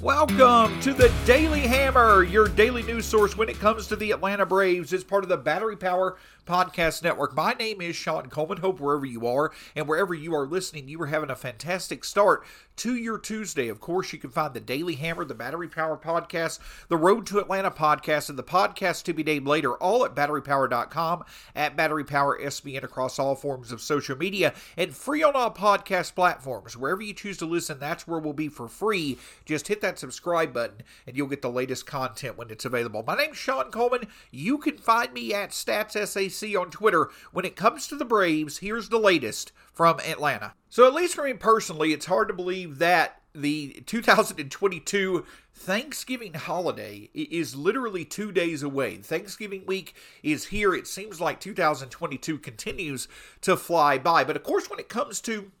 Welcome to the Daily Hammer, your daily news source when it comes to the Atlanta Braves. It's part of the Battery Power Podcast Network. My name is Sean Coleman. Hope wherever you are and wherever you are listening, you are having a fantastic start to your Tuesday. Of course, you can find the Daily Hammer, the Battery Power Podcast, the Road to Atlanta Podcast, and the podcast to be named later, all at batterypower.com, at batterypowersbn across all forms of social media, and free on all podcast platforms. Wherever you choose to listen, that's where we'll be for free. Just hit that subscribe button, and you'll get the latest content when it's available. My name's Sean Coleman. You can find me at StatsSAC on Twitter. When it comes to the Braves, here's the latest from Atlanta. So at least for me personally, it's hard to believe that the 2022 Thanksgiving holiday is literally 2 days away. Thanksgiving week is here. It seems like 2022 continues to fly by. But of course, when it comes to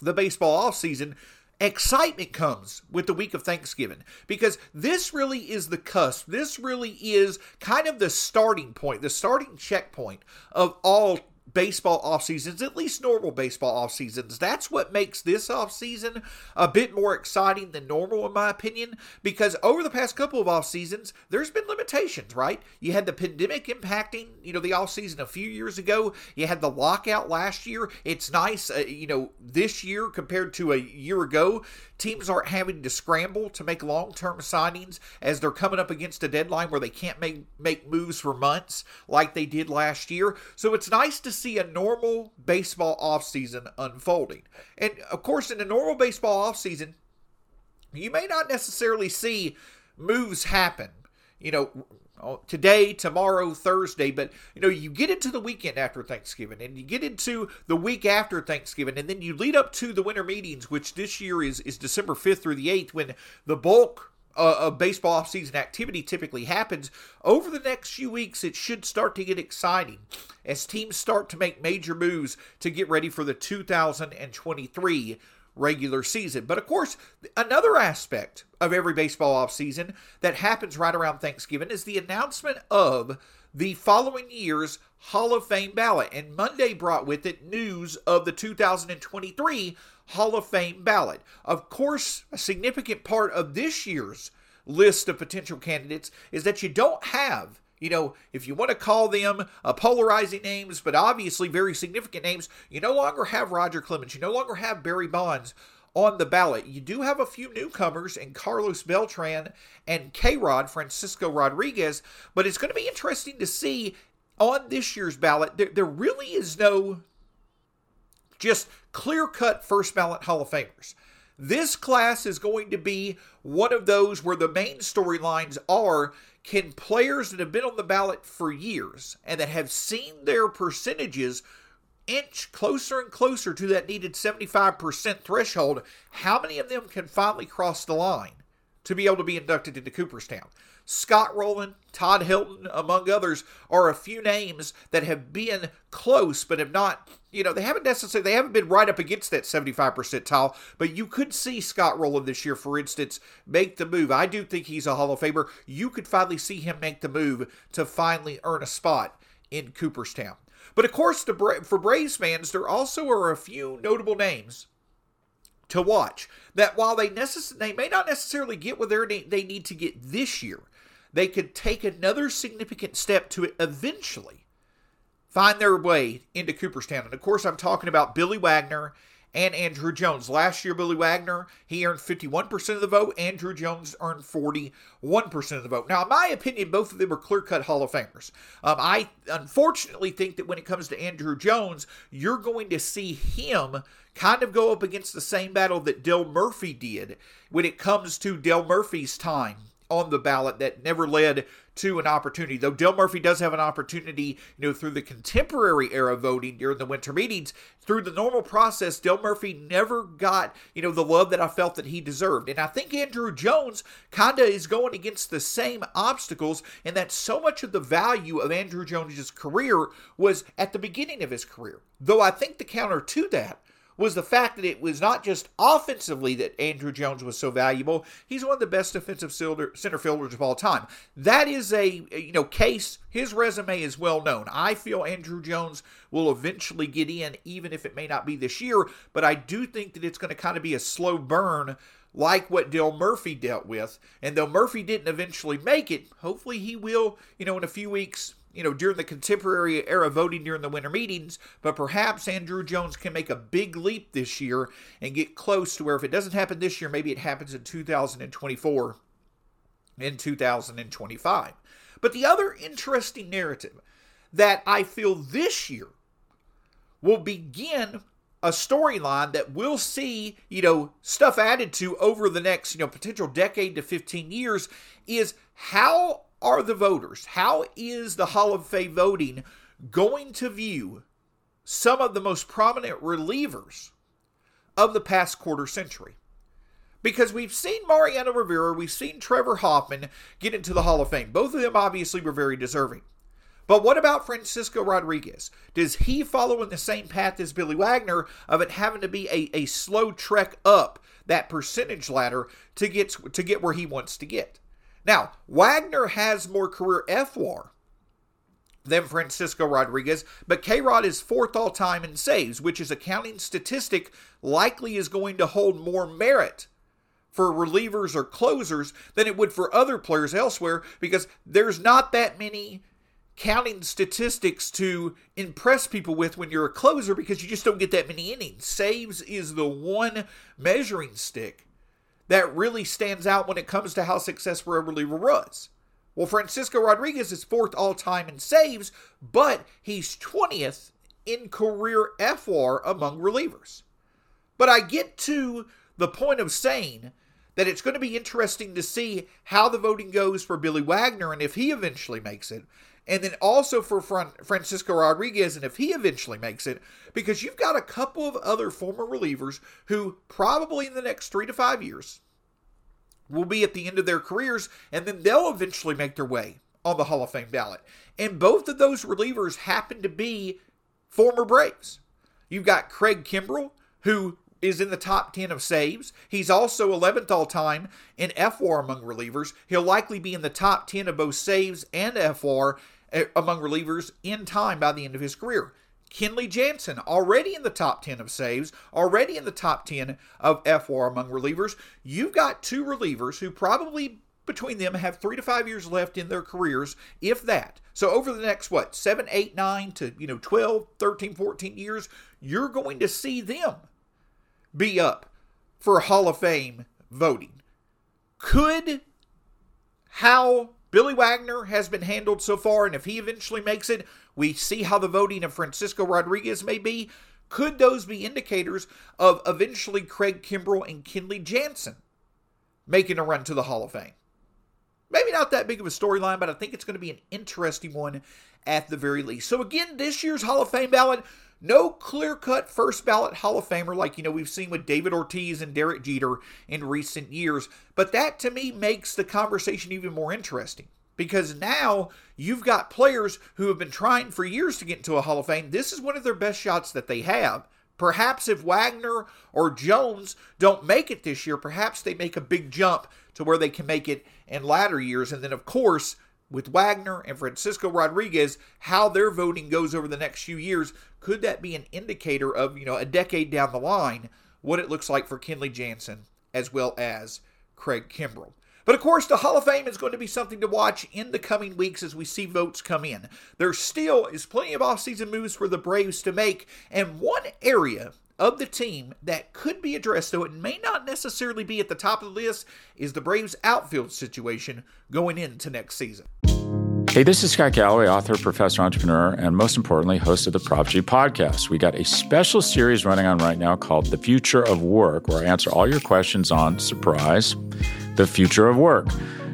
the baseball offseason, excitement comes with the week of Thanksgiving, because this really is the cusp. This really is kind of the starting point, the starting checkpoint of all baseball off seasons, at least normal baseball off seasons. That's what makes this off season a bit more exciting than normal, in my opinion, because over the past couple of off seasons, there's been limitations, right? You had the pandemic impacting, the off season a few years ago. You had the lockout last year. It's nice, this year compared to a year ago, teams aren't having to scramble to make long-term signings as they're coming up against a deadline where they can't make moves for months like they did last year. So it's nice to see a normal baseball offseason unfolding. And of course, in a normal baseball offseason, you may not necessarily see moves happen, today, tomorrow, Thursday, but, you get into the weekend after Thanksgiving, and you get into the week after Thanksgiving, and then you lead up to the winter meetings, which this year is December 5th through the 8th, when the bulk of baseball offseason activity typically happens. Over the next few weeks, it should start to get exciting as teams start to make major moves to get ready for the 2023 regular season. But of course, another aspect of every baseball offseason that happens right around Thanksgiving is the announcement of the following year's Hall of Fame ballot. And Monday brought with it news of the 2023 Hall of Fame ballot. Of course, a significant part of this year's list of potential candidates is that you don't have, if you want to call them polarizing names, but obviously very significant names, you no longer have Roger Clemens. You no longer have Barry Bonds on the ballot. You do have a few newcomers in Carlos Beltran and K-Rod, Francisco Rodriguez, but it's going to be interesting to see on this year's ballot. There really is no just clear-cut first ballot Hall of Famers. This class is going to be one of those where the main storylines are, can players that have been on the ballot for years and that have seen their percentages inch closer and closer to that needed 75% threshold, how many of them can finally cross the line to be able to be inducted into Cooperstown? Scott Rolen, Todd Hilton, among others, are a few names that have been close, but have not, they haven't been right up against that 75 percentile, but you could see Scott Rolen this year, for instance, make the move. I do think he's a Hall of Famer. You could finally see him make the move to finally earn a spot in Cooperstown. But of course, for Braves fans, there also are a few notable names to watch that while they may not necessarily get what they need to get this year, they could take another significant step to eventually find their way into Cooperstown. And of course, I'm talking about Billy Wagner and Andruw Jones. Last year, Billy Wagner, he earned 51% of the vote. Andruw Jones earned 41% of the vote. Now, in my opinion, both of them are clear-cut Hall of Famers. I unfortunately think that when it comes to Andruw Jones, you're going to see him kind of go up against the same battle that Dale Murphy did when it comes to Dale Murphy's time on the ballot that never led to an opportunity. Though Dale Murphy does have an opportunity, through the contemporary era voting during the winter meetings, through the normal process, Dale Murphy never got, the love that I felt that he deserved. And I think Andruw Jones kind of is going against the same obstacles, and that so much of the value of Andruw Jones's career was at the beginning of his career. Though I think the counter to that was the fact that it was not just offensively that Andruw Jones was so valuable. He's one of the best defensive center fielders of all time. That is a, case. His resume is well known. I feel Andruw Jones will eventually get in, even if it may not be this year, but I do think that it's going to kind of be a slow burn like what Dale Murphy dealt with. And though Murphy didn't eventually make it, hopefully he will, in a few weeks, during the contemporary era voting during the winter meetings, but perhaps Andruw Jones can make a big leap this year and get close to where if it doesn't happen this year, maybe it happens in 2024 and 2025. But the other interesting narrative that I feel this year will begin a storyline that we'll see, stuff added to over the next, potential decade to 15 years is how are the voters, how is the Hall of Fame voting going to view some of the most prominent relievers of the past quarter century? Because we've seen Mariano Rivera, we've seen Trevor Hoffman get into the Hall of Fame. Both of them obviously were very deserving. But what about Francisco Rodriguez? Does he follow in the same path as Billy Wagner of it having to be a slow trek up that percentage ladder to get where he wants to get? Now, Wagner has more career FWAR than Francisco Rodriguez, but K-Rod is fourth all-time in saves, which is a counting statistic likely is going to hold more merit for relievers or closers than it would for other players elsewhere because there's not that many counting statistics to impress people with when you're a closer because you just don't get that many innings. Saves is the one measuring stick that really stands out when it comes to how successful a reliever was. Well, Francisco Rodriguez is fourth all-time in saves, but he's 20th in career FWAR among relievers. But I get to the point of saying that it's going to be interesting to see how the voting goes for Billy Wagner and if he eventually makes it, and then also for Francisco Rodriguez and if he eventually makes it, because you've got a couple of other former relievers who probably in the next 3 to 5 years will be at the end of their careers, and then they'll eventually make their way on the Hall of Fame ballot. And both of those relievers happen to be former Braves. You've got Craig Kimbrel, who is in the top 10 of saves. He's also 11th all-time in FWAR among relievers. He'll likely be in the top 10 of both saves and FWAR among relievers in time by the end of his career. Kenley Jansen, already in the top 10 of saves, already in the top 10 of FWAR among relievers. You've got two relievers who probably between them have 3 to 5 years left in their careers, if that. So over the next, 7, 8, 9 to, 12, 13, 14 years, you're going to see them be up for Hall of Fame voting. Could how Billy Wagner has been handled so far, and if he eventually makes it, we see how the voting of Francisco Rodriguez may be. Could those be indicators of eventually Craig Kimbrel and Kenley Jansen making a run to the Hall of Fame? Maybe not that big of a storyline, but I think it's going to be an interesting one at the very least. So again, this year's Hall of Fame ballot, no clear-cut first-ballot Hall of Famer like, we've seen with David Ortiz and Derek Jeter in recent years. But that, to me, makes the conversation even more interesting because now you've got players who have been trying for years to get into a Hall of Fame. This is one of their best shots that they have. Perhaps if Wagner or Jones don't make it this year, perhaps they make a big jump to where they can make it in latter years. And then, of course, with Wagner and Francisco Rodriguez, how their voting goes over the next few years, could that be an indicator of, a decade down the line, what it looks like for Kenley Jansen as well as Craig Kimbrel? But, of course, the Hall of Fame is going to be something to watch in the coming weeks as we see votes come in. There still is plenty of offseason moves for the Braves to make, and one area of the team that could be addressed, though it may not necessarily be at the top of the list, is the Braves' outfield situation going into next season. Hey, this is Scott Galloway, author, professor, entrepreneur, and most importantly, host of the Prof G podcast. We got a special series running on right now called The Future of Work, where I answer all your questions on, surprise, the future of work.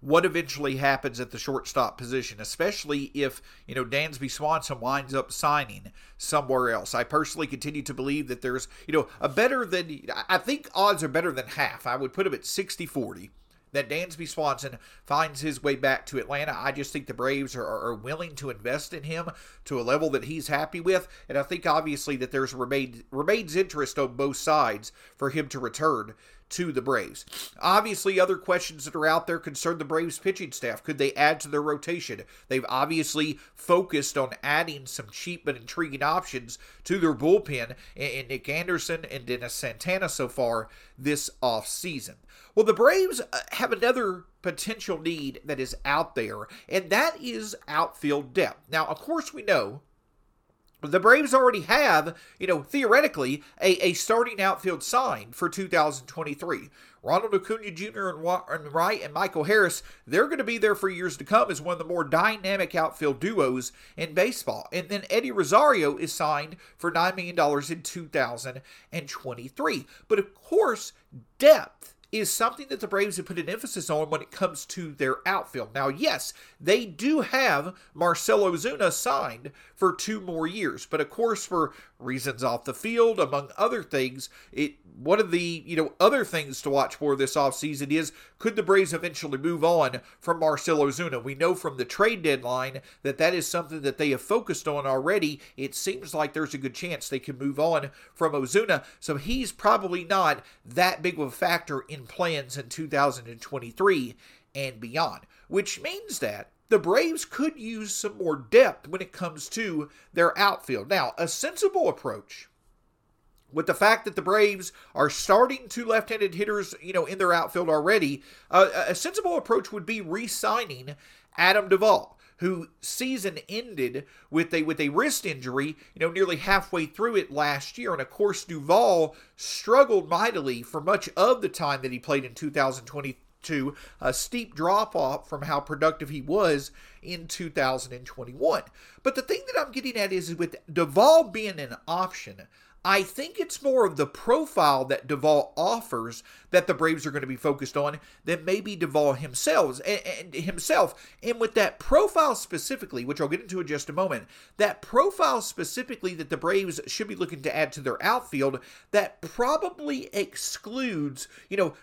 what eventually happens at the shortstop position, especially if, Dansby Swanson winds up signing somewhere else. I personally continue to believe that there's, I think odds are better than half. I would put them at 60-40. That Dansby Swanson finds his way back to Atlanta. I just think the Braves are willing to invest in him to a level that he's happy with. And I think, obviously, that there's remains interest on both sides for him to return to the Braves. Obviously, other questions that are out there concern the Braves pitching staff. Could they add to their rotation? They've obviously focused on adding some cheap but intriguing options to their bullpen in Nick Anderson and Dennis Santana so far this offseason. Well, the Braves have another potential need that is out there, and that is outfield depth. Now, of course, we know the Braves already have, theoretically, a starting outfield signed for 2023. Ronald Acuña Jr. and Wright and Michael Harris, they're going to be there for years to come as one of the more dynamic outfield duos in baseball. And then Eddie Rosario is signed for $9 million in 2023. But, of course, depth is something that the Braves have put an emphasis on when it comes to their outfield. Now, yes, they do have Marcelo Ozuna signed for 2 more years, but of course, for reasons off the field, among other things, one of the other things to watch for this offseason is, could the Braves eventually move on from Marcelo Ozuna? We know from the trade deadline that is something that they have focused on already. It seems like there's a good chance they can move on from Ozuna, so he's probably not that big of a factor in plans in 2023 and beyond, which means that the Braves could use some more depth when it comes to their outfield. Now, a sensible approach, with the fact that the Braves are starting 2 left-handed hitters, in their outfield already, a sensible approach would be re-signing Adam Duvall, who season ended with a wrist injury, nearly halfway through it last year. And of course, Duvall struggled mightily for much of the time that he played in 2022, a steep drop off from how productive he was in 2021. But the thing that I'm getting at is with Duvall being an option, I think it's more of the profile that Duvall offers that the Braves are going to be focused on than maybe Duvall himself. And with that profile specifically, which I'll get into in just a moment, that profile specifically that the Braves should be looking to add to their outfield, that probably excludes,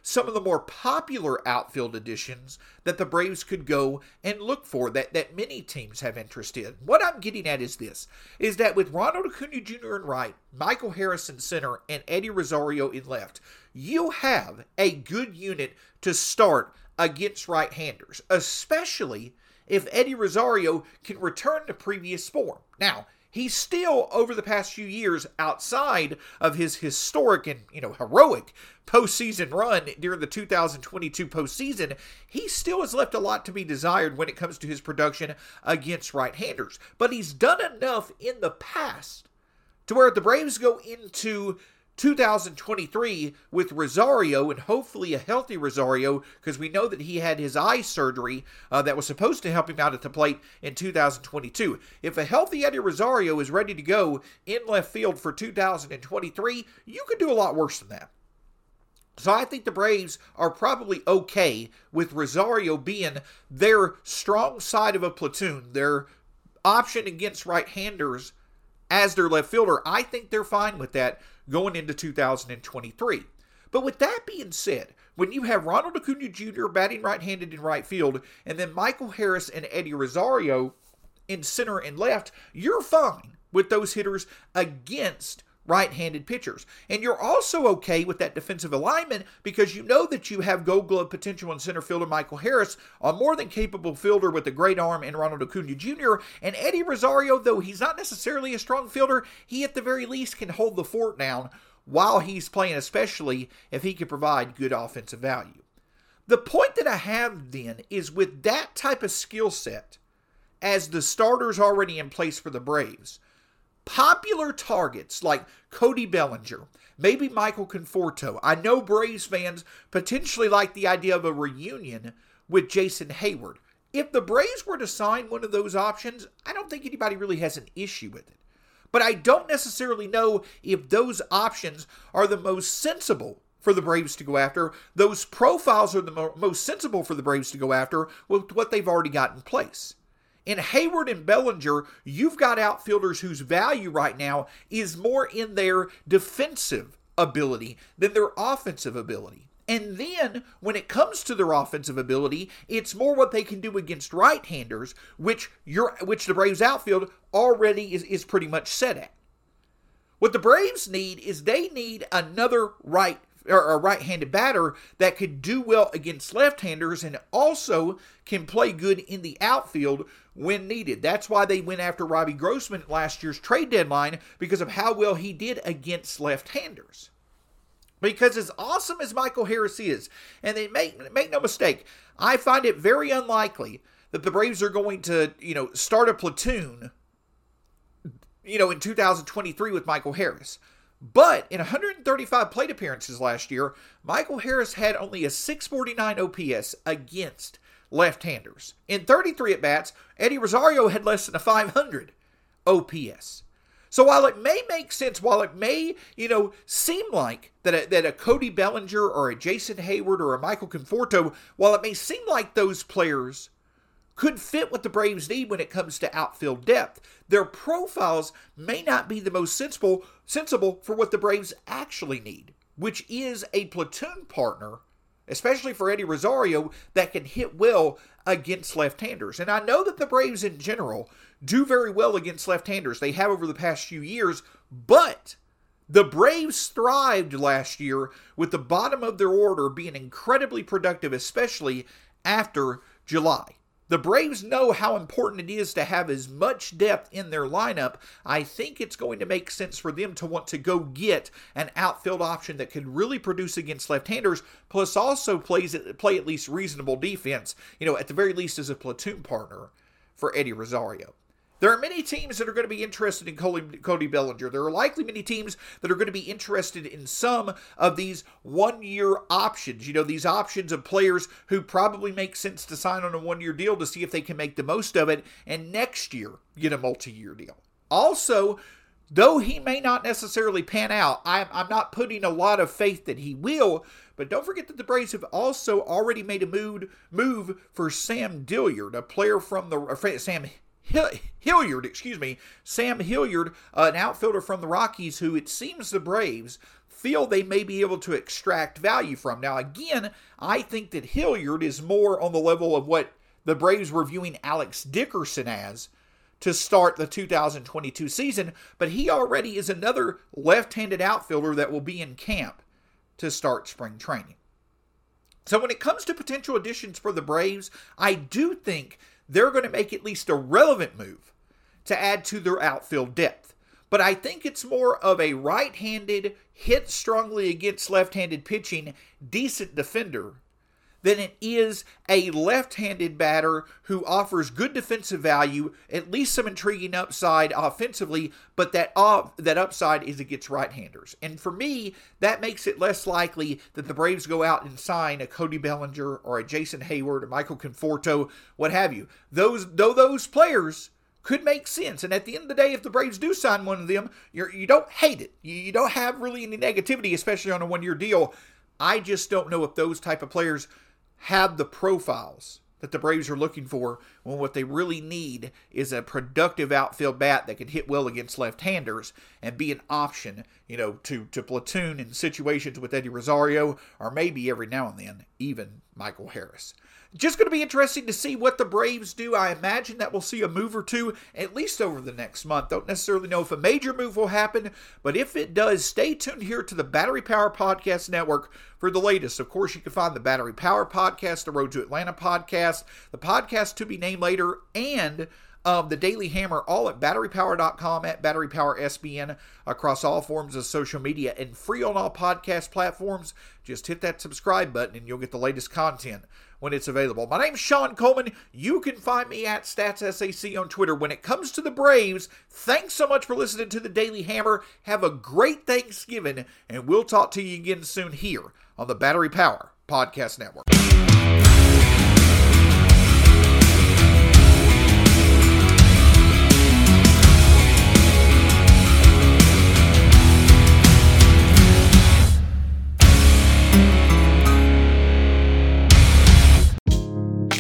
some of the more popular outfield additions that the Braves could go and look for that many teams have interest in. What I'm getting at is that with Ronald Acuña Jr. in right, Michael Harris in center, and Eddie Rosario in left, you have a good unit to start against right-handers, especially if Eddie Rosario can return to previous form. Now, he's still, over the past few years, outside of his historic and, heroic postseason run during the 2022 postseason, he still has left a lot to be desired when it comes to his production against right-handers. But he's done enough in the past to where the Braves go into 2023 with Rosario, and hopefully a healthy Rosario, because we know that he had his eye surgery that was supposed to help him out at the plate in 2022. If a healthy Eddie Rosario is ready to go in left field for 2023, you could do a lot worse than that. So I think the Braves are probably okay with Rosario being their strong side of a platoon, their option against right-handers as their left fielder. I think they're fine with that going into 2023. But with that being said, when you have Ronald Acuña Jr. batting right-handed in right field, and then Michael Harris and Eddie Rosario in center and left, you're fine with those hitters against right-handed pitchers. And you're also okay with that defensive alignment because you know that you have Gold Glove potential in center fielder Michael Harris, a more than capable fielder with a great arm in Ronald Acuña Jr., and Eddie Rosario, though he's not necessarily a strong fielder, he at the very least can hold the fort down while he's playing, especially if he can provide good offensive value. The point that I have then is with that type of skill set, as the starters already in place for the Braves, popular targets like Cody Bellinger, maybe Michael Conforto. I know Braves fans potentially like the idea of a reunion with Jason Heyward. If the Braves were to sign one of those options, I don't think anybody really has an issue with it. But I don't necessarily know if those options are the most sensible for the Braves to go after. Those profiles are the most sensible for the Braves to go after with what they've already got in place. In Heyward and Bellinger, you've got outfielders whose value right now is more in their defensive ability than their offensive ability. And then, when it comes to their offensive ability, it's more what they can do against right-handers, which the Braves outfield already is pretty much set at. What the Braves need is they need another a right-handed batter that could do well against left-handers and also can play good in the outfield when needed. That's why they went after Robbie Grossman last year's trade deadline, because of how well he did against left-handers. Because as awesome as Michael Harris is, and they make no mistake, I find it very unlikely that the Braves are going to, start a platoon, in 2023 with Michael Harris. But in 135 plate appearances last year, Michael Harris had only a 649 OPS against left-handers. In 33 at-bats, Eddie Rosario had less than a 500 OPS. So while it may make sense, while it may, seem like that a Cody Bellinger or a Jason Heyward or a Michael Conforto, while it may seem like those players could fit what the Braves need when it comes to outfield depth, their profiles may not be the most sensible for what the Braves actually need, which is a platoon partner, especially for Eddie Rosario, that can hit well against left-handers. And I know that the Braves in general do very well against left-handers. They have over the past few years, but the Braves thrived last year with the bottom of their order being incredibly productive, especially after July. The Braves know how important it is to have as much depth in their lineup. I think it's going to make sense for them to want to go get an outfield option that could really produce against left-handers, plus also play at least reasonable defense, at the very least as a platoon partner for Eddie Rosario. There are many teams that are going to be interested in Cody Bellinger. There are likely many teams that are going to be interested in some of these one-year options. These options of players who probably make sense to sign on a one-year deal to see if they can make the most of it, and next year get a multi-year deal. Also, though he may not necessarily pan out, I'm not putting a lot of faith that he will, but don't forget that the Braves have also already made a move for Sam Hilliard, a player from the... Sam Hilliard, an outfielder from the Rockies who it seems the Braves feel they may be able to extract value from. Now, again, I think that Hilliard is more on the level of what the Braves were viewing Alex Dickerson as to start the 2022 season, but he already is another left-handed outfielder that will be in camp to start spring training. So when it comes to potential additions for the Braves, I do think they're going to make at least a relevant move to add to their outfield depth. But I think it's more of a right-handed, hit strongly against left-handed pitching, decent defender, than it is a left-handed batter who offers good defensive value, at least some intriguing upside offensively, but that upside is against right-handers. And for me, that makes it less likely that the Braves go out and sign a Cody Bellinger or a Jason Heyward or Michael Conforto, what have you. Those players could make sense. And at the end of the day, if the Braves do sign one of them, you don't hate it. You don't have really any negativity, especially on a one-year deal. I just don't know if those type of players have the profiles that the Braves are looking for when what they really need is a productive outfield bat that can hit well against left-handers and be an option, you know, to platoon in situations with Eddie Rosario, or maybe every now and then, even Michael Harris. Just going to be interesting to see what the Braves do. I imagine that we'll see a move or two at least over the next month. Don't necessarily know if a major move will happen, but if it does, stay tuned here to the Battery Power Podcast Network for the latest. Of course, you can find the Battery Power Podcast, the Road to Atlanta Podcast, the podcast to be named later, and the Daily Hammer, all at batterypower.com, at batterypowersbn, across all forms of social media, and free on all podcast platforms. Just hit that subscribe button and you'll get the latest content when it's available. My name's Sean Coleman. You can find me at StatsSAC on Twitter. When it comes to the Braves, thanks so much for listening to the Daily Hammer. Have a great Thanksgiving, and we'll talk to you again soon here on the Battery Power Podcast Network.